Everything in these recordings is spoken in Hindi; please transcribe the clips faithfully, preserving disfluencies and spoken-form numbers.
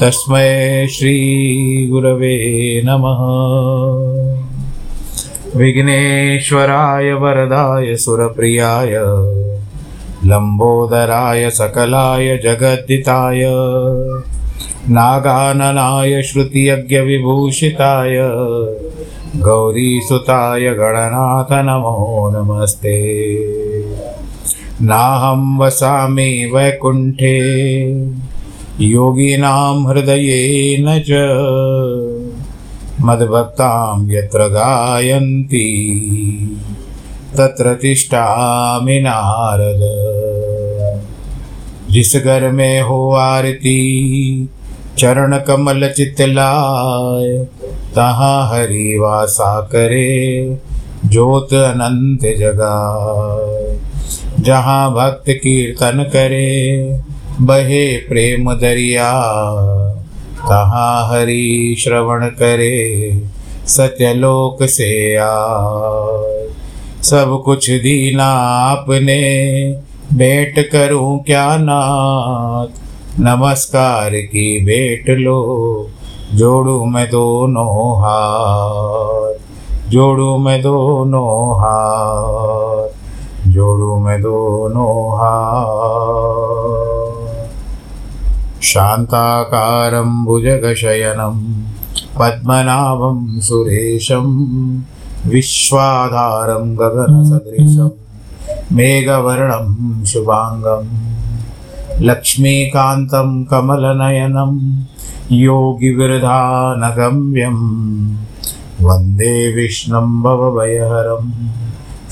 तस्मै श्री गुरवे नमः। विघ्नेश्वराय वरदाय सुरप्रियाय लंबोदराय सकलाय जगद्दिताय नागाननाय श्रुतियज्ञ विभूषिताय गौरीसुताय गणनाथ नमो नमस्ते। नाहं वसामि वैकुण्ठे योगिनां हृदयेन च मद्भक्तां यत्र गायन्ति तत्र तिष्ठामि नारद। जिस घर में हो आरती चरण कमल चितलाय तहाँ हरि वासा करे ज्योत अनंत जगाए। जहाँ भक्त कीर्तन करे बहे प्रेम दरिया तहाँ हरि श्रवण करे सत्यलोक से आए। सब कुछ दीना आपने भेंट करूं क्या नाथ नमस्कार की भेंट लो जोड़ू मैं दोनों हाथ जोड़ू मैं दोनों हाथ जोड़ू मैं दोनों हाथ। शान्ताकारं भुजगशयनं पद्मनाभं सुरेशं विश्वाधारं गगनसदृशं मेघवर्णं शुभांगं लक्ष्मीकान्तं कमलनयनं योगिविरधानगम्यं वन्दे विष्णुं भवभयहरं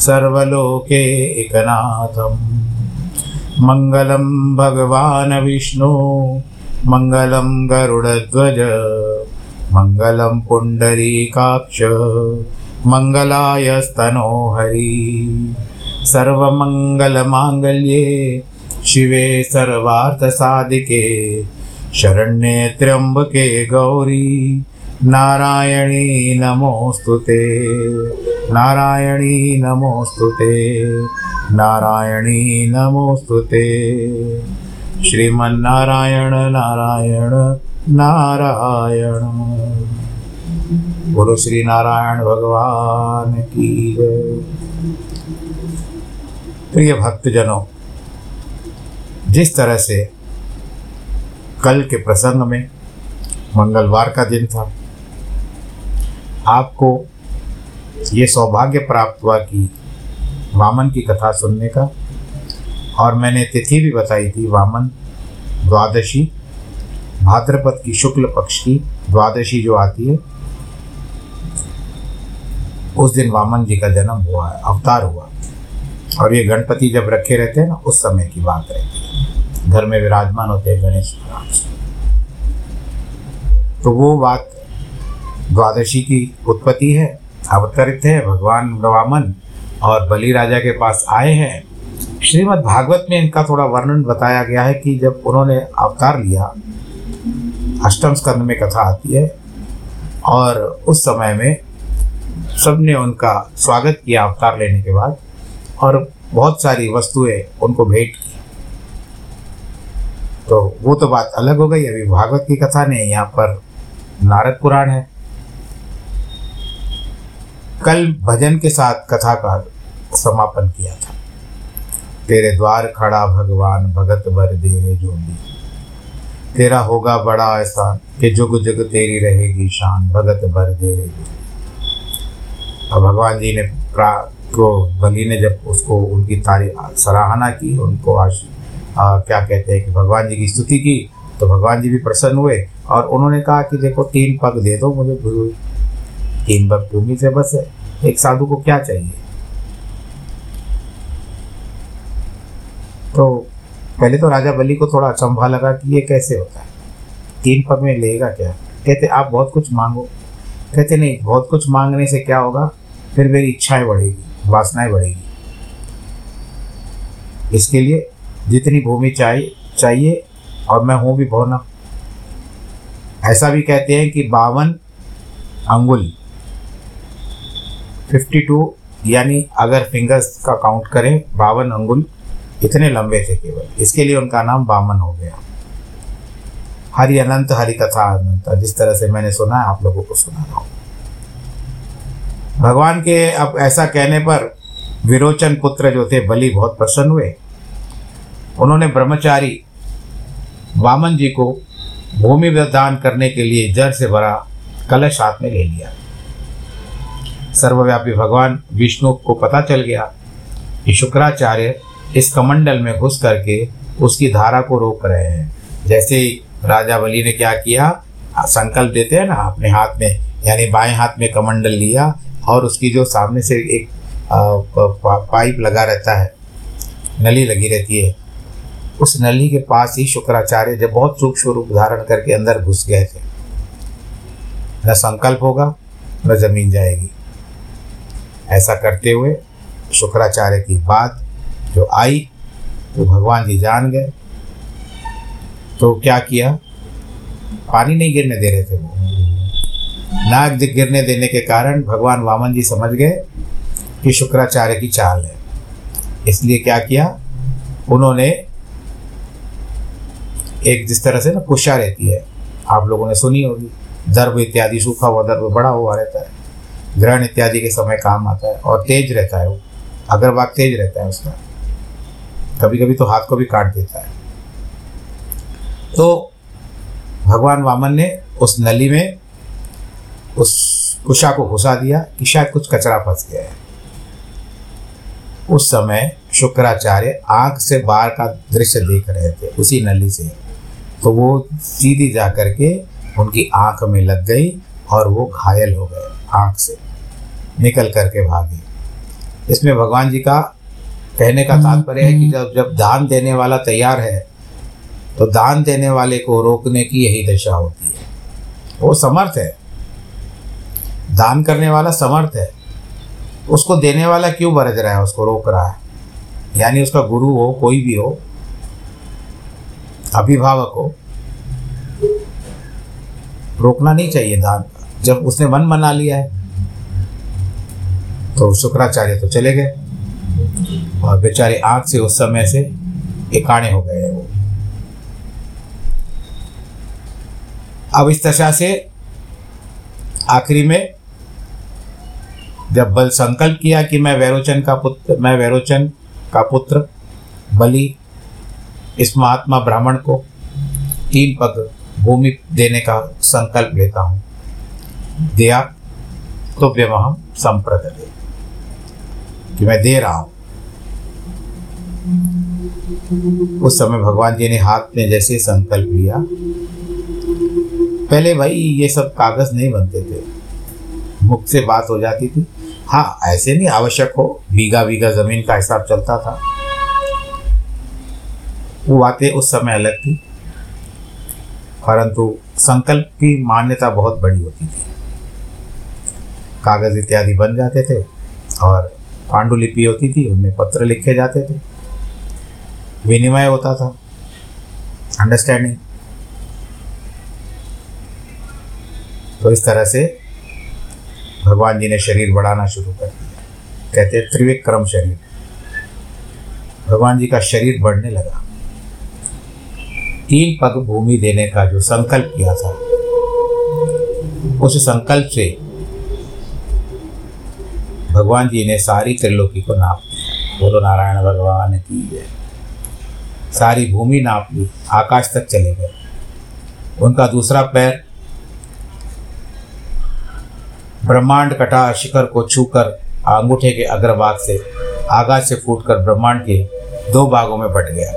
सर्वलोके एकनाथम्। मंगलं भगवान् विष्णु मंगलं गरुडध्वज मंगलं पुंडरीकाक्ष मंगलायस्तनोहरि। सर्वमंगलमांगल्ये शिवे सर्वार्थसाधिके शरण्ये त्र्यंबके गौरी नारायणी नमोस्तुते नारायणी नमोस्तुते नारायणी नमोस्तुते। श्रीमन्नारायण नारायण नारायण। बोलो श्री नारायण भगवान की जय। प्रिय भक्तजनों, जिस तरह से कल के प्रसंग में मंगलवार का दिन था, आपको ये सौभाग्य प्राप्त हुआ कि वामन की कथा सुनने का, और मैंने तिथि भी बताई थी वामन द्वादशी, भाद्रपद की शुक्ल पक्ष की द्वादशी जो आती है, उस दिन वामन जी का जन्म हुआ है, अवतार हुआ। और ये गणपति जब रखे रहते हैं ना, उस समय की बात रहती है, घर में विराजमान होते हैं गणेश महाराज। तो वो बात द्वादशी की उत्पत्ति है, अवतरित है भगवान वामन और बलि राजा के पास आए हैं। श्रीमद् भागवत में इनका थोड़ा वर्णन बताया गया है कि जब उन्होंने अवतार लिया, अष्टम स्कंद में कथा आती है, और उस समय में सबने उनका स्वागत किया अवतार लेने के बाद, और बहुत सारी वस्तुएं उनको भेंट की। तो वो तो बात अलग हो गई, अभी भागवत की कथा नहीं, यहाँ पर नारद पुराण है। कल भजन के साथ कथा का समापन किया था। तेरे द्वार खड़ा भगवान भगत भर देरे जोगी, तेरा होगा बड़ा ऐसा कि जुग जुग तेरी रहेगी शान भगत भर देरे जोगी। और भगवान जी ने प्रा को बलि ने जब उसको उनकी तारीफ सराहना की, उनको आश आ, क्या कहते हैं कि भगवान जी की स्तुति की, तो भगवान जी भी प्रसन्न हुए और उन्होंने कहा कि देखो तीन पग दे दो मुझे, तीन पग भूमि से बस है, एक साधु को क्या चाहिए। तो पहले तो राजा बलि को थोड़ा अचंभा लगा कि ये कैसे होता है, तीन पग में लेगा क्या। कहते आप बहुत कुछ मांगो, कहते नहीं, बहुत कुछ मांगने से क्या होगा, फिर मेरी इच्छाएं बढ़ेगी, वासनाएं बढ़ेगी। इसके लिए जितनी भूमि चाहिए चाहिए और मैं हूँ भी भोना। ऐसा भी कहते हैं कि बावन अंगुल बावन यानी अगर फिंगर्स का काउंट करें बावन अंगुल इतने लंबे थे केवल, इसके लिए उनका नाम बामन हो गया। हरि अनंत हरि कथा अनंत, जिस तरह से मैंने सुना आप लोगों को सुना रहा हूँ। भगवान के अब ऐसा कहने पर विरोचन पुत्र जो थे बलि बहुत प्रसन्न हुए। उन्होंने ब्रह्मचारी वामन जी को भूमि दान करने के लिए जर से भरा कलश हाथ में ले लिया। सर्वव्यापी भगवान विष्णु को पता चल गया कि शुक्राचार्य इस कमंडल में घुस करके उसकी धारा को रोक रहे हैं। जैसे ही राजा बलि ने क्या किया, संकल्प देते हैं ना, अपने हाथ में यानी बाएं हाथ में कमंडल लिया और उसकी जो सामने से एक पाइप लगा रहता है, नली लगी रहती है, उस नली के पास ही शुक्राचार्य जब बहुत सूक्ष्म रूप धारण करके अंदर घुस गए थे। न संकल्प होगा न जमीन जाएगी। ऐसा करते हुए शुक्राचार्य की बात जो आई तो भगवान जी जान गए। तो क्या किया, पानी नहीं गिरने दे रहे थे वो, नाग गिरने देने के कारण भगवान वामन जी समझ गए कि शुक्राचार्य की चाल है। इसलिए क्या किया, उन्होंने एक जिस तरह से ना कुशा रहती है, आप लोगों ने सुनी होगी, दर्भ इत्यादि, सूखा हुआ दर्भ बड़ा हुआ रहता है, ग्रहण इत्यादि के समय काम आता है और तेज रहता है वो, अग्रभाग तेज रहता है उसका, कभी कभी तो हाथ को भी काट देता है। तो भगवान वामन ने उस नली में उस कुशा को घुसा दिया कि शायद कुछ कचरा फंस गया है। उस समय शुक्राचार्य आंख से बाहर का दृश्य देख रहे थे उसी नली से, तो वो सीधी जा करके उनकी आंख में लग गई और वो घायल हो गए, आंख से निकल करके भागे। इसमें भगवान जी का कहने का तात्पर्य है कि जब जब दान देने वाला तैयार है तो दान देने वाले को रोकने की यही दशा होती है। वो समर्थ है, दान करने वाला समर्थ है, उसको देने वाला क्यों बरज रहा है, उसको रोक रहा है। यानी उसका गुरु हो, कोई भी हो, अभिभावक हो, रोकना नहीं चाहिए दान का। जब उसने मन मना लिया है तो शुक्राचार्य तो चले गए और बेचारे आंख से उस समय से एकाने हो गए वो। अब इस दशा से आखिरी में जब बल संकल्प किया कि मैं वैरोचन का पुत्र मैं वैरोचन का पुत्र बलि इस महात्मा ब्राह्मण को तीन पग भूमि देने का संकल्प लेता हूँ, दिया तो व्यवहार संप्रदे कि मैं दे रहा हूँ। उस समय भगवान जी ने हाथ में जैसे संकल्प लिया, पहले भाई ये सब कागज नहीं बनते थे, मुख से बात हो जाती थी। हाँ, ऐसे नहीं आवश्यक हो, बीघा बीघा जमीन का हिसाब चलता था, वो बातें उस समय अलग थी, परंतु संकल्प की मान्यता बहुत बड़ी होती थी। कागज इत्यादि बन जाते थे और पांडुलिपि होती थी, उनमें पत्र लिखे जाते थे, विनिमय होता था, अंडरस्टैंडिंग। तो इस तरह से भगवान जी ने शरीर बढ़ाना शुरू कर दिया। कहते हैं त्रिविक्रम शरीर, भगवान जी का शरीर बढ़ने लगा। तीन पग भूमि देने का जो संकल्प किया था, उस संकल्प से भगवान जी ने सारी त्रिलोकी को नाप लिया। बोलो नारायण भगवान की जय। सारी भूमि नाप ली, आकाश तक चले गए। उनका दूसरा पैर ब्रह्मांड कटा शिखर को छूकर अंगूठे के अग्रभाग से आकाश से फूटकर ब्रह्मांड के दो भागों में बट गया।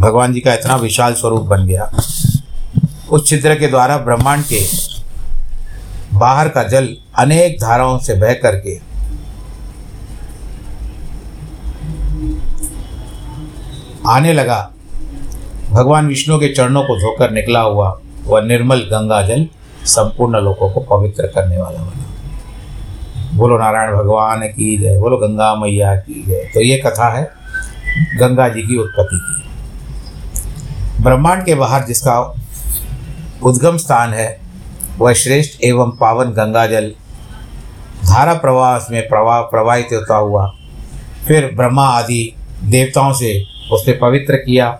भगवान जी का इतना विशाल स्वरूप बन गया। उस छिद्र के द्वारा ब्रह्मांड के बाहर का जल अनेक धाराओं से बह करके आने लगा। भगवान विष्णु के चरणों को धोकर निकला हुआ वह निर्मल गंगा जल संपूर्ण लोगों को पवित्र करने वाला बना। बोलो नारायण भगवान की जय, बोलो गंगा मैया की जय। तो ये कथा है गंगा जी की उत्पत्ति की। ब्रह्मांड के बाहर जिसका उद्गम स्थान है वह श्रेष्ठ एवं पावन गंगा जल धारा प्रवाह में प्रवाह प्रवाहित होता हुआ फिर ब्रह्मा आदि देवताओं से उसने पवित्र किया।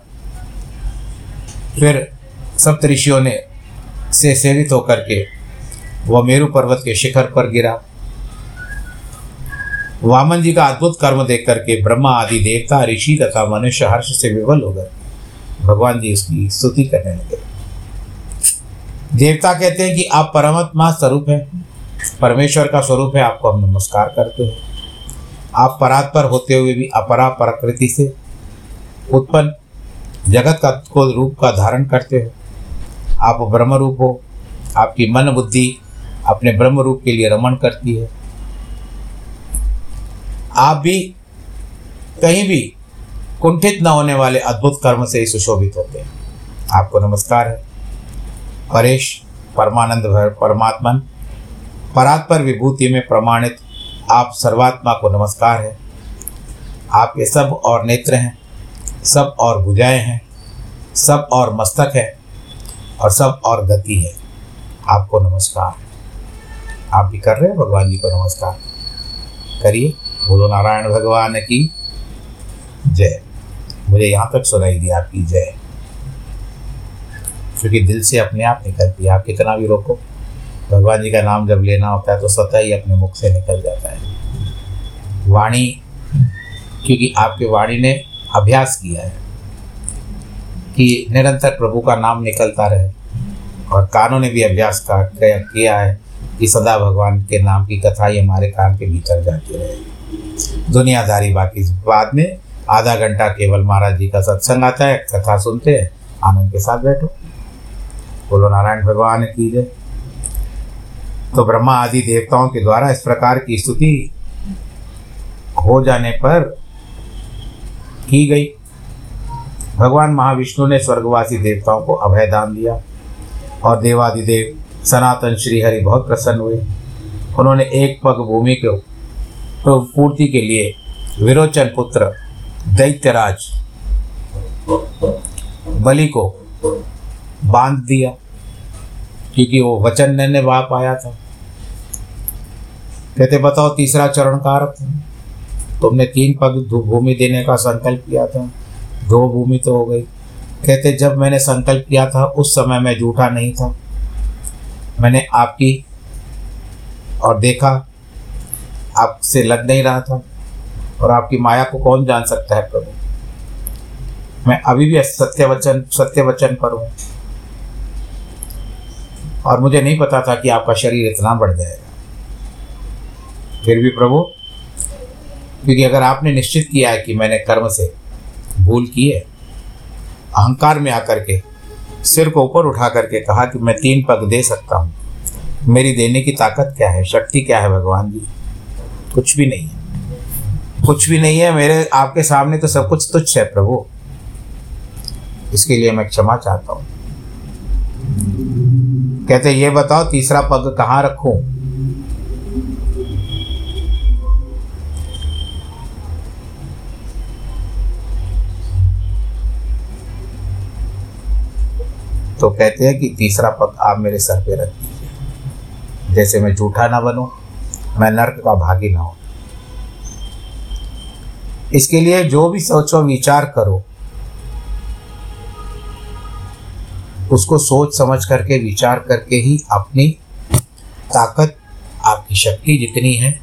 फिर सप्तऋषियों ने से सेवित होकर के वह मेरु पर्वत के शिखर पर गिरा। वामन जी का अद्भुत कर्म देख करके ब्रह्मा आदि देवता ऋषि तथा मनुष्य हर्ष से विवल हो गए। भगवान जी उसकी स्तुति करने लगे। देवता कहते हैं कि आप परमात्मा स्वरूप हैं, परमेश्वर का स्वरूप है, आपको हम नमस्कार करते हैं। आप परात्पर होते हुए भी अपरा प्रकृति से उत्पन्न जगत का को रूप का धारण करते हो। आप ब्रह्म रूप हो, आपकी मन बुद्धि अपने ब्रह्म रूप के लिए रमण करती है। आप भी कहीं भी कुंठित न होने वाले अद्भुत कर्म से ही सुशोभित होते हैं, आपको नमस्कार है। परेश परमानंद भर परमात्मन परात्पर विभूति में प्रमाणित आप सर्वात्मा को नमस्कार है। आपके सब और नेत्र हैं, सब और भुजाएं हैं, सब और मस्तक है और सब और गति है, आपको नमस्कार। आप भी कर रहे हैं, भगवान जी को नमस्कार करिए। बोलो नारायण भगवान की जय। मुझे यहाँ तक सुनाई दी आपकी जय, क्योंकि दिल से अपने आप निकलती है। आप कितना भी रोको, भगवान जी का नाम जब लेना होता है तो स्वतः ही अपने मुख से निकल जाता है। वाणी, क्योंकि आपके वाणी ने अभ्यास किया है कि निरंतर प्रभु का नाम निकलता रहे, और कानों ने भी अभ्यास किया है कि सदा भगवान के नाम की कथा ही हमारे कान के भीतर जाती रहे। दुनियादारी बाकी बाद में आधा घंटा केवल महाराज जी का सत्संग आता है, कथा सुनते हैं, आनंद के साथ बैठो। बोलो नारायण भगवान की जय। तो ब्रह्मा आदि देवताओं के द्वारा इस प्रकार की स्तुति हो जाने पर की गई। भगवान महाविष्णु ने स्वर्गवासी देवताओं को अभय दान दिया और देवादिदेव सनातन श्रीहरि बहुत प्रसन्न हुए। उन्होंने एक पग भूमि को तो पूर्ति के लिए विरोचन पुत्र दैत्यराज बलि को बांध दिया, क्योंकि वो वचन ने वाप आया था। कहते बताओ तीसरा चरण कारक तुमने तीन पग भूमि देने का संकल्प किया था, दो भूमि तो हो गई। कहते जब मैंने संकल्प किया था उस समय मैं झूठा नहीं था, मैंने आपकी और देखा आपसे लग नहीं रहा था, और आपकी माया को कौन जान सकता है प्रभु। मैं अभी भी सत्य वचन सत्य वचन पर हूँ, और मुझे नहीं पता था कि आपका शरीर इतना बढ़ जाएगा। फिर भी प्रभु, क्योंकि अगर आपने निश्चित किया है कि मैंने कर्म से भूल की है, अहंकार में आकर के सिर को ऊपर उठा करके कहा कि मैं तीन पग दे सकता हूँ, मेरी देने की ताकत क्या है, शक्ति क्या है भगवान जी, कुछ भी नहीं है, कुछ भी नहीं है मेरे आपके सामने, तो सब कुछ तुच्छ है प्रभु। इसके लिए मैं क्षमा चाहता हूँ। कहते ये बताओ तीसरा पग कहाँ रखूं। तो कहते हैं कि तीसरा पग आप मेरे सर पे रख दीजिए, जैसे मैं झूठा ना बनूं, मैं नर्क का भागी ना हो। इसके लिए जो भी सोचो विचार करो, उसको सोच समझ करके विचार करके ही अपनी ताकत, आपकी शक्ति जितनी है।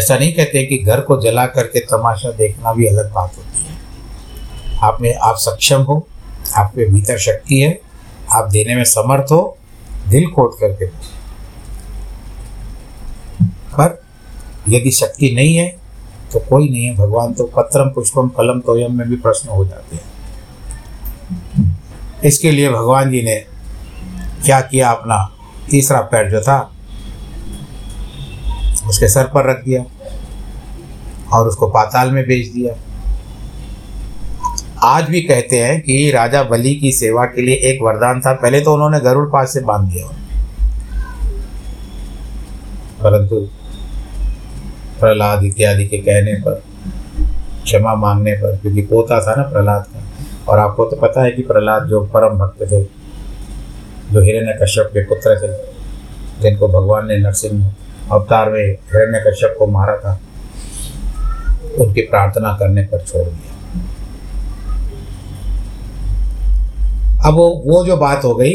ऐसा नहीं कहते कि घर को जला करके तमाशा देखना भी अलग बात होती है। आप में आप सक्षम हो, आपके भीतर शक्ति है, आप देने में समर्थ हो, दिल खोल करके। पर यदि शक्ति नहीं है तो कोई नहीं है भगवान, तो पत्रम पुष्पम कलम तोयम में भी प्रश्न हो जाते हैं। इसके लिए भगवान जी ने क्या किया, अपना तीसरा पैर जो था उसके सर पर रख दिया और उसको पाताल में भेज दिया। आज भी कहते हैं कि राजा बलि की सेवा के लिए एक वरदान था, पहले तो उन्होंने गरुड़ पाश से बांध दिया, परंतु प्रहलाद इत्यादि के कहने पर, क्षमा मांगने पर, क्योंकि पोता था ना प्रहलाद का, और आपको तो पता है कि प्रहलाद जो परम भक्त थे, जो हिरण्यकश्यप के पुत्र थे, जिनको भगवान ने नरसिंह अवतार में हिरण्यकश्यप को मारा था, उनकी प्रार्थना करने पर छोड़ दिया। अब वो वो जो बात हो गई,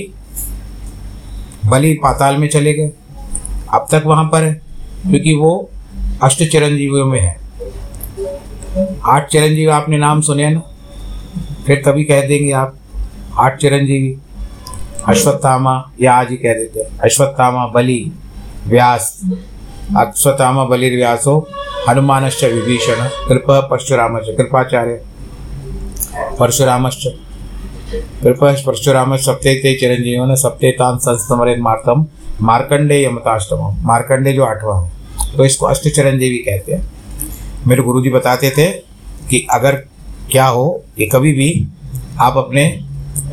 बलि पाताल में चले गए, अब तक वहाँ पर है, क्योंकि वो अष्ट चिरंजीवियों में है। आठ चिरंजीवी आपने नाम सुने ना, फिर तभी कह देंगे आप आठ चिरंजीवी, अश्वत्थामा, या आज ही कह देते हैं अश्वत्थामा बलि व्यास, अश्वत्थामा बलिर्व्यासो हनुमानश्च विभीषण कृपा परशुरामश्च, कृपाचार्य परशुरामश्च कृपश परशुराम सप्ते ते चिरंजीवन सप्ते तान संस्तमरे मार्तम मार्कंडे यमताष्टम, मार्कंडे जो आठवां है, तो इसको अष्ट चिरंजीवी कहते हैं। मेरे गुरुजी बताते थे कि अगर क्या हो कि कभी भी आप अपने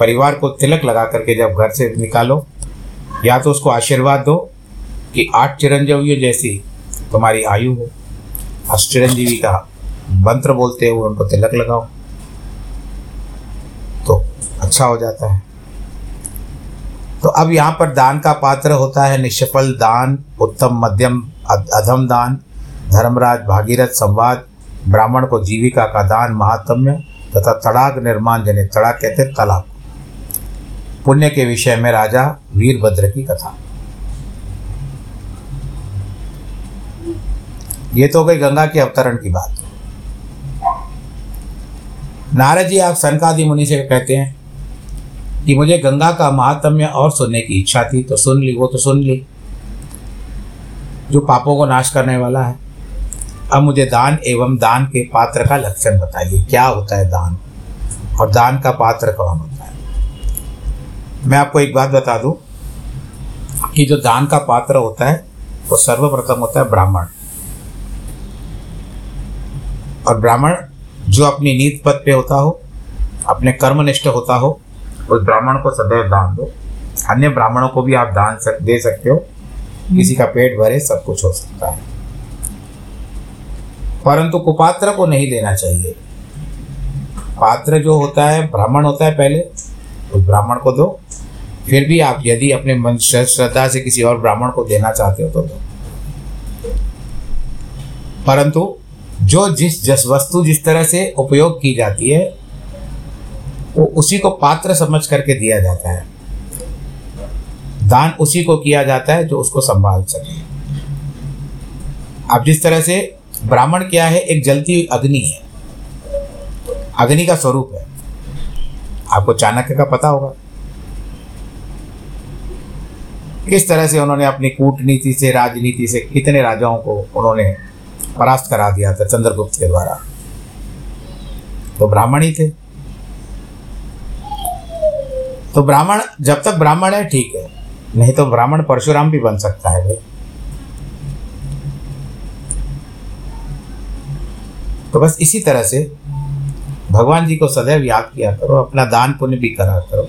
परिवार को तिलक लगा करके जब घर से निकालो, या तो उसको आशीर्वाद दो कि आठ चिरंजीवियों जैसी तुम्हारी आयु हो, अष्ट चिरंजीवी का मंत्र बोलते हुए उनको तिलक लगाओ तो अच्छा हो जाता है। तो अब यहाँ पर दान का पात्र होता है निष्फल दान, उत्तम मध्यम अधम दान, धर्मराज भागीरथ संवाद, ब्राह्मण को जीविका का दान महात्म्य, तथा तड़ाक निर्माण, जने तड़ाक कहते तलाक, पुण्य के विषय में राजा वीरभद्र की कथा। ये तो गई गंगा के अवतरण की बात। नारद जी आप सनकादि मुनि से कहते हैं कि मुझे गंगा का महात्म्य और सुनने की इच्छा थी, तो सुन ली, वो तो सुन ली जो पापों को नाश करने वाला है। अब मुझे दान एवं दान के पात्र का लक्षण बताइए, क्या होता है दान और दान का पात्र कौन होता है। मैं आपको एक बात बता दूं कि जो दान का पात्र होता है वो तो सर्वप्रथम होता है ब्राह्मण, और ब्राह्मण जो अपनी नीति पद पे होता हो, अपने कर्मनिष्ठ होता हो, उस ब्राह्मण को सदैव दान दो। अन्य ब्राह्मणों को भी आप दान सक, दे सकते हो, किसी का पेट भरे, सब कुछ हो सकता है, परंतु कुपात्र को नहीं देना चाहिए। पात्र जो होता है ब्राह्मण होता है, पहले उस ब्राह्मण को दो, फिर भी आप यदि अपने मन श्रद्धा से किसी और ब्राह्मण को देना चाहते हो तो दो, परंतु जो जिस जिस वस्तु जिस तरह से उपयोग की जाती है वो उसी को पात्र समझ करके दिया जाता है। दान उसी को किया जाता है जो उसको संभाल सके। अब जिस तरह से ब्राह्मण क्या है, एक जलती हुई अग्नि है, अग्नि का स्वरूप है, आपको चाणक्य का पता होगा किस तरह से उन्होंने अपनी कूटनीति से, राजनीति से कितने राजाओं को उन्होंने परास्त करा दिया था चंद्रगुप्त के द्वारा, तो ब्राह्मण ही थे। तो ब्राह्मण जब तक ब्राह्मण है ठीक है, नहीं तो ब्राह्मण परशुराम भी बन सकता है भाई। तो बस इसी तरह से भगवान जी को सदैव याद किया करो, अपना दान पुण्य भी करा करो।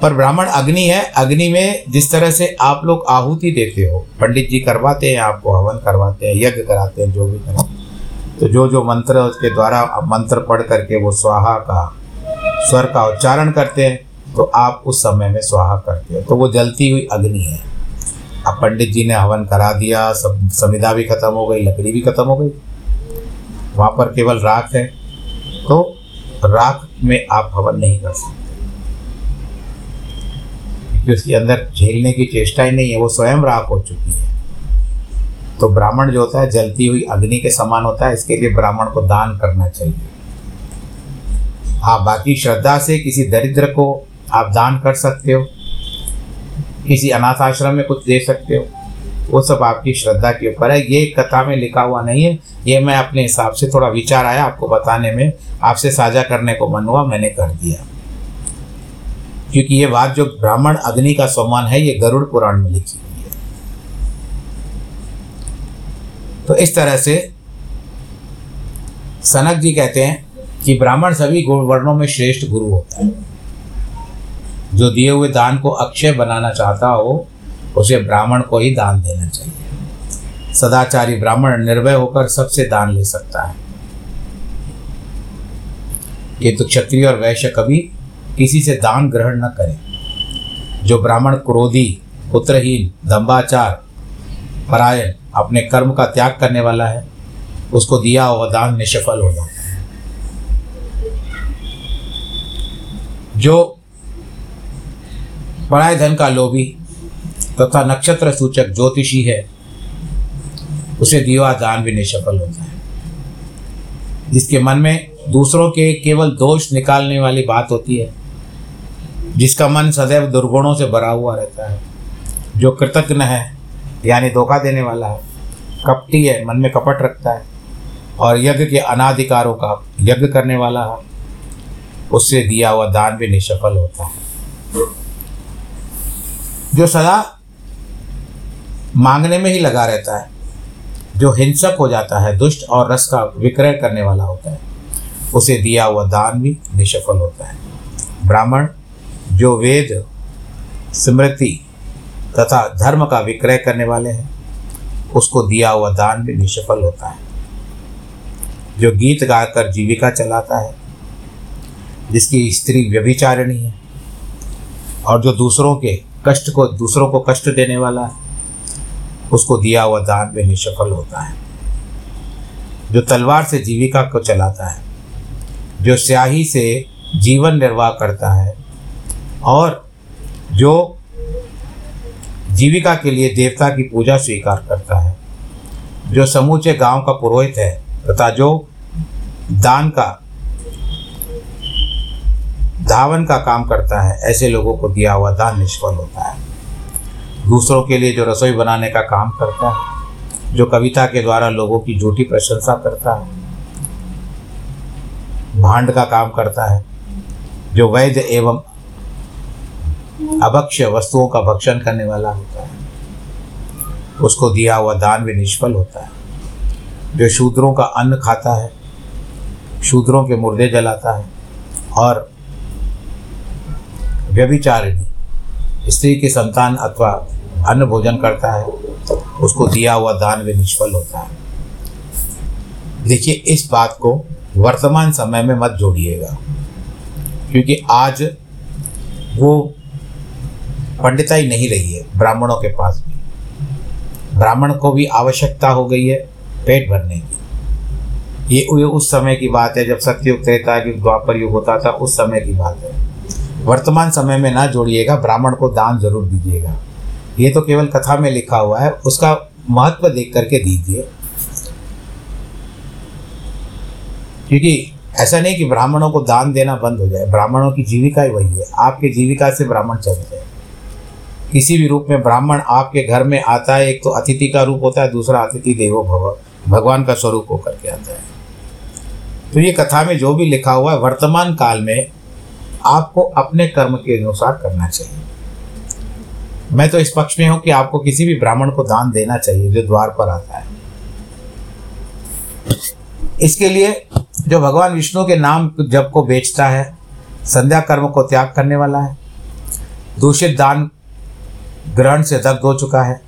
पर ब्राह्मण अग्नि है, अग्नि में जिस तरह से आप लोग आहुति देते हो, पंडित जी करवाते हैं आपको, हवन करवाते हैं, यज्ञ कराते हैं, जो भी कराते हैं, तो जो जो मंत्र उसके द्वारा मंत्र पढ़ करके वो स्वाहा का स्वर का उच्चारण करते हैं, तो आप उस समय में स्वाहा करते हो, तो वो जलती हुई अग्नि है। अब पंडित जी ने हवन करा दिया, सब संविदा भी खत्म हो गई, लकड़ी भी खत्म हो गई, वहाँ पर केवल राख है, तो राख में आप हवन नहीं कर सकते, उसके अंदर झेलने की चेष्टा ही नहीं है, वो स्वयं राख हो चुकी है। तो ब्राह्मण जो होता है जलती हुई अग्नि के समान होता है, इसके लिए ब्राह्मण को दान करना चाहिए। हाँ, बाकी श्रद्धा से किसी दरिद्र को आप दान कर सकते हो, किसी अनाथ आश्रम में कुछ दे सकते हो, वो सब आपकी श्रद्धा के ऊपर है। ये कथा में लिखा हुआ नहीं है, ये मैं अपने हिसाब से थोड़ा विचार आया आपको बताने में, आपसे साझा करने को मन हुआ मैंने कर दिया, क्योंकि ये बात जो ब्राह्मण अग्नि का सम्मान है ये गरुड़ पुराण में लिखी हुई है। तो इस तरह से सनक जी कहते हैं कि ब्राह्मण सभी वर्णों में श्रेष्ठ गुरु होता है। जो दिए हुए दान को अक्षय बनाना चाहता हो उसे ब्राह्मण को ही दान देना चाहिए। सदाचारी ब्राह्मण निर्भय होकर सबसे दान ले सकता है। ये तो क्षत्रिय और वैश्य कभी किसी से दान ग्रहण न करें। जो ब्राह्मण क्रोधी, पुत्रहीन, दंभाचार परायण, अपने कर्म का त्याग करने वाला है, उसको दिया हुआ दान निष्फल हो जाता है। जो पराय धन का लोभी तथा नक्षत्र सूचक ज्योतिषी है, उसे दिया दान भी निष्फल होता है। जिसके मन में दूसरों के केवल दोष निकालने वाली बात होती है, जिसका मन सदैव दुर्गुणों से भरा हुआ रहता है, जो कृतज्ञ है यानी धोखा देने वाला है, कपटी है, मन में कपट रखता है और यज्ञ के अनाधिकारों का यज्ञ करने वाला है, उससे दिया हुआ दान भी निष्फल होता है। जो सदा मांगने में ही लगा रहता है, जो हिंसक हो जाता है, दुष्ट और रस का विक्रय करने वाला होता है, उसे दिया हुआ दान भी निष्फल होता है। ब्राह्मण जो वेद, स्मृति तथा धर्म का विक्रय करने वाले हैं, उसको दिया हुआ दान भी निष्फल होता है। जो गीत गाकर जीविका चलाता है, जिसकी स्त्री व्यभिचारिणी है और जो दूसरों के कष्ट को दूसरों को कष्ट देने वाला है, उसको दिया हुआ दान भी निष्फल होता है। जो तलवार से जीविका को चलाता है, जो स्याही से जीवन निर्वाह करता है और जो जीविका के लिए देवता की पूजा स्वीकार करता है, जो समूचे गांव का पुरोहित है तथा जो दान का धावन का काम करता है, ऐसे लोगों को दिया हुआ दान निष्फल होता है। दूसरों के लिए जो रसोई बनाने का काम करता है, जो कविता के द्वारा लोगों की झूठी प्रशंसा करता है, भांड का काम करता है, जो वैध एवं अभक्ष्य वस्तुओं का भक्षण करने वाला होता है, उसको दिया हुआ दान भी निष्फल होता है। जो शूद्रों का अन्न खाता है, शूद्रों के मुर्दे जलाता है और व्यभिचारिणी स्त्री के संतान अथवा अन्न भोजन करता है, उसको दिया हुआ दान भी निष्फल होता है। देखिए, इस बात को वर्तमान समय में मत जोड़िएगा, क्योंकि आज वो पंडिताई नहीं रही है ब्राह्मणों के पास भी। ब्राह्मण को भी आवश्यकता हो गई है पेट भरने की। ये उस समय की बात है जब सत्ययुग, त्रेता युग, द्वापर युग होता था, उस समय की बात है। वर्तमान समय में ना जोड़िएगा। ब्राह्मण को दान जरूर दीजिएगा। ये तो केवल कथा में लिखा हुआ है, उसका महत्व देख करके दीजिए, क्योंकि ऐसा नहीं कि ब्राह्मणों को दान देना बंद हो जाए। ब्राह्मणों की जीविका ही वही है। आपके जीविका से ब्राह्मण चलते हैं किसी भी रूप में। ब्राह्मण आपके घर में आता है, एक तो अतिथि का रूप होता है, दूसरा अतिथि देवो भव, भगवान का स्वरूप होकर के आता है। तो ये कथा में जो भी लिखा हुआ है, वर्तमान काल में आपको अपने कर्म के अनुसार करना चाहिए। मैं तो इस पक्ष में हूं कि आपको किसी भी ब्राह्मण को दान देना चाहिए जो द्वार पर आता है। इसके लिए जो भगवान विष्णु के नाम जप को बेचता है, संध्या कर्म को त्याग करने वाला है, दूषित दान ग्रहण से दग्ध हो चुका है,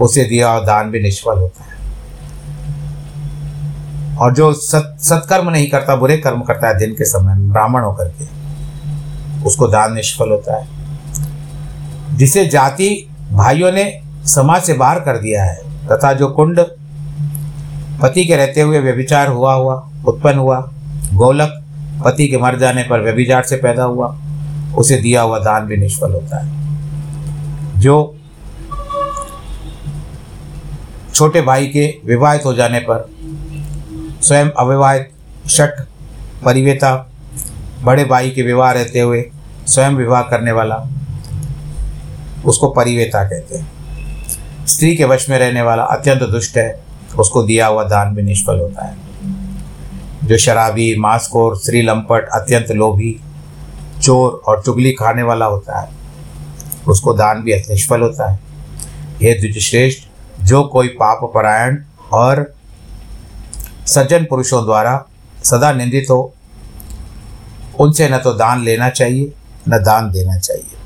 उसे दिया और दान भी निष्फल होता है। और जो सत सत्कर्म नहीं करता, बुरे कर्म करता है दिन के समय में ब्राह्मण होकर के, उसको दान निष्फल होता है। जिसे जाति भाइयों ने समाज से बाहर कर दिया है तथा जो कुंड पति के रहते हुए व्यभिचार हुआ हुआ उत्पन्न हुआ, गोलक पति के मर जाने पर व्यभिचार से पैदा हुआ, उसे दिया हुआ दान भी निष्फल होता है। जो छोटे भाई के विवाहित हो जाने पर स्वयं अविवाहित, षट परिवेता, बड़े भाई के विवाह रहते हुए स्वयं विवाह करने वाला, उसको परिवेता कहते हैं। स्त्री के वश में रहने वाला अत्यंत दुष्ट है, उसको दिया हुआ दान भी निष्फल होता है। जो शराबी, मांसखोर, स्त्री लंपट, अत्यंत लोभी, चोर और चुगली खाने वाला होता है, उसको दान भी निष्फल होता है। हे द्विजश्रेष्ठ, जो कोई पाप परायण और सज्जन पुरुषों द्वारा सदा निंदित हो, उनसे न तो दान लेना चाहिए न दान देना चाहिए।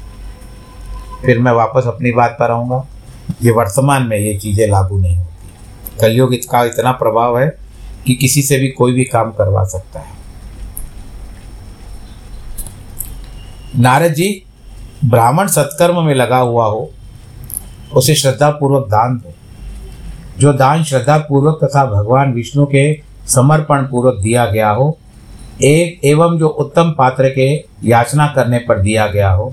फिर मैं वापस अपनी बात पर आऊँगा। ये वर्तमान में ये चीज़ें लागू नहीं होती। कलयुग इसका इतना प्रभाव है कि किसी से भी कोई भी काम करवा सकता है। नारद जी, ब्राह्मण सत्कर्म में लगा हुआ हो उसे श्रद्धापूर्वक दान दो। जो दान श्रद्धापूर्वक तथा भगवान विष्णु के समर्पण पूर्वक दिया गया हो एक एवं जो उत्तम पात्र के याचना करने पर दिया गया हो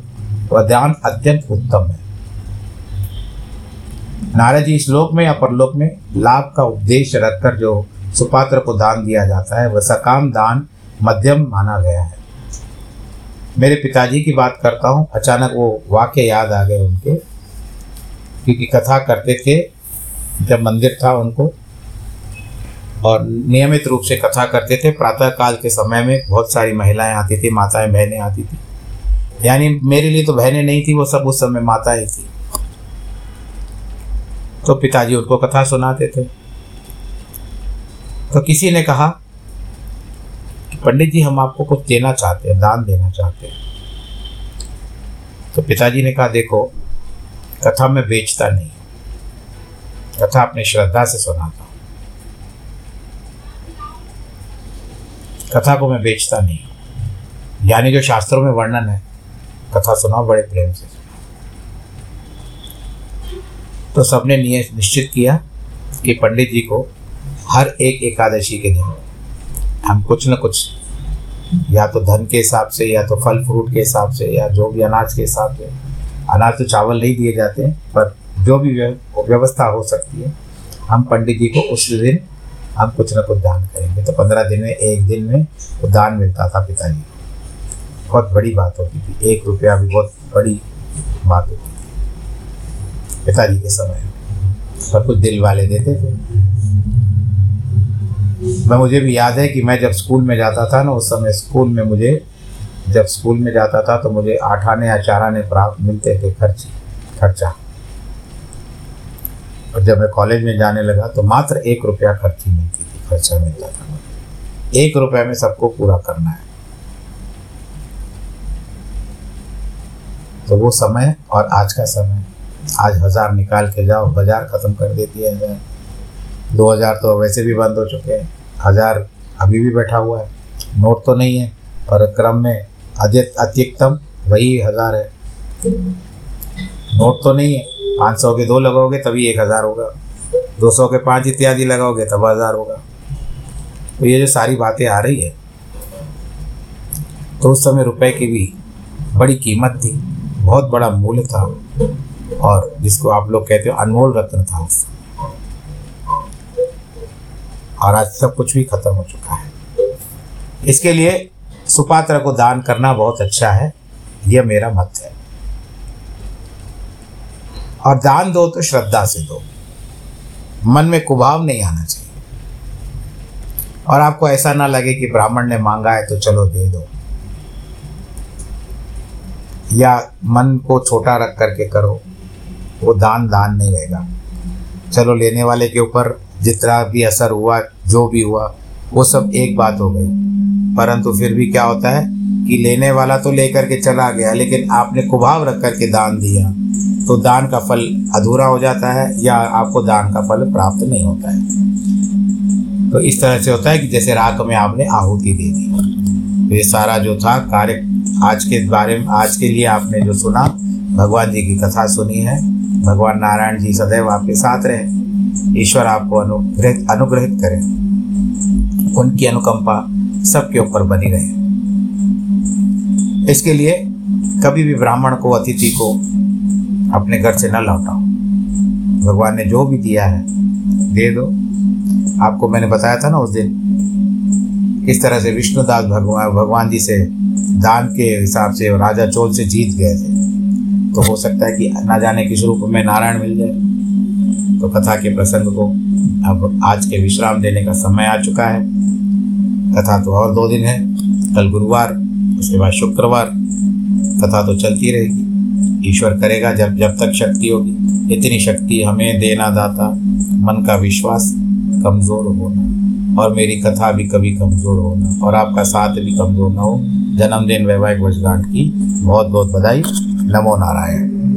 वह दान अत्यंत उत्तम है। नारद जी, श्लोक में या परलोक में लाभ का उपदेश रखकर जो सुपात्र को दान दिया जाता है वह सकाम दान मध्यम माना गया है। मेरे पिताजी की बात करता हूँ, अचानक वो वाक्य याद आ गए उनके, क्योंकि कथा करते थे जब मंदिर था उनको, और नियमित रूप से कथा करते थे। प्रातः काल के समय में बहुत सारी महिलाएं आती थी, माताएं बहनें आती थी, यानी मेरे लिए तो बहनें नहीं थी, वो सब उस समय माताएं थी। तो पिताजी उनको कथा सुनाते थे। तो किसी ने कहा कि पंडित जी, हम आपको कुछ देना चाहते हैं, दान देना चाहते हैं। तो पिताजी ने कहा, देखो, कथा मैं बेचता नहीं, कथा अपने श्रद्धा से सुनाता हूँ, कथा को मैं बेचता नहीं हूँ। यानी जो शास्त्रों में वर्णन है, कथा सुनाओ, बड़े प्रेम से सुनाओ। तो सबने नियत निश्चित किया कि पंडित जी को हर एक एकादशी के दिन हम कुछ न कुछ, या तो धन के हिसाब से, या तो फल फ्रूट के हिसाब से, या जो भी अनाज के हिसाब से, अनाज तो चावल नहीं दिए जाते हैं, पर जो भी व्यवस्था हो सकती है, हम पंडित जी को उस दिन हम कुछ ना कुछ दान करेंगे। तो पंद्रह दिन में एक दिन में वो दान मिलता था पिताजी को। बहुत बड़ी बात होती थी, एक रुपया भी बहुत बड़ी बात होती थी पिताजी के समय, पर कुछ दिल वाले देते थे। मैं मुझे भी याद है कि मैं जब स्कूल में जाता था ना, उस समय स्कूल में मुझे जब स्कूल में जाता था तो मुझे आठ आने या चार आने प्राप्त मिलते थे खर्ची खर्चा। और जब मैं कॉलेज में जाने लगा तो मात्र एक रुपया खर्ची मिलती थी खर्चा मिलता था। एक रुपये में सबको पूरा करना है। तो वो समय और आज का समय, आज हज़ार निकाल के जाओ, बाजार ख़त्म कर देती है हज़ार, दो हज़ार तो वैसे भी बंद हो चुके हैं, हज़ार अभी भी बैठा हुआ है, नोट तो नहीं है, पर क्रम में अत्यधिकतम वही हज़ार है। नोट तो नहीं है, पाँच सौ के दो लगाओगे तभी एक हज़ार होगा, दो सौ के पाँच इत्यादि लगाओगे तब हज़ार होगा। तो ये जो सारी बातें आ रही है, तो उस समय रुपए की भी बड़ी कीमत थी, बहुत बड़ा मूल्य था, और जिसको आप लोग कहते हो अनमोल रत्न था। और आज सब कुछ भी खत्म हो चुका है। इसके लिए सुपात्र को दान करना बहुत अच्छा है, यह मेरा मत है। और दान दो तो श्रद्धा से दो, मन में कुभाव नहीं आना चाहिए। और आपको ऐसा ना लगे कि ब्राह्मण ने मांगा है तो चलो दे दो, या मन को छोटा रख करके करो, वो दान दान नहीं रहेगा। चलो, लेने वाले के ऊपर जितना भी असर हुआ, जो भी हुआ, वो सब एक बात हो गई, परंतु फिर भी क्या होता है कि लेने वाला तो लेकर के चला गया, लेकिन आपने कुभाव रख करके दान दिया तो दान का फल अधूरा हो जाता है, या आपको दान का फल प्राप्त नहीं होता है। तो इस तरह से होता है कि जैसे रात में आपने आहुति दे दी। तो ये सारा जो था कार्य, आज के बारे में, आज के लिए आपने जो सुना, भगवान जी की कथा सुनी है। भगवान नारायण जी सदैव आपके साथ रहें, ईश्वर आपको अनुग्रहित अनुग्रहित करें, उनकी अनुकंपा सबके ऊपर बनी रहे। इसके लिए कभी भी ब्राह्मण को, अतिथि को अपने घर से न लौटाओ। भगवान ने जो भी दिया है दे दो। आपको मैंने बताया था ना उस दिन, किस तरह से विष्णुदास भगवान भगवान जी से दान के हिसाब से राजा चोल से जीत गए थे। तो हो सकता है कि ना जाने किस रूप में नारायण मिल जाए। तो कथा के प्रसंग को अब आज के विश्राम देने का समय आ चुका है। कथा तो और दो दिन है, कल गुरुवार, उसके बाद शुक्रवार। कथा तो चलती रहेगी, ईश्वर करेगा जब जब तक शक्ति होगी। इतनी शक्ति हमें देना दाता, मन का विश्वास कमज़ोर होना, और मेरी कथा भी कभी कमज़ोर होना, और आपका साथ भी कमज़ोर ना हो। जन्मदिन वैवाहिक वर्षगांठ की बहुत बहुत बधाई। नमो नारायण।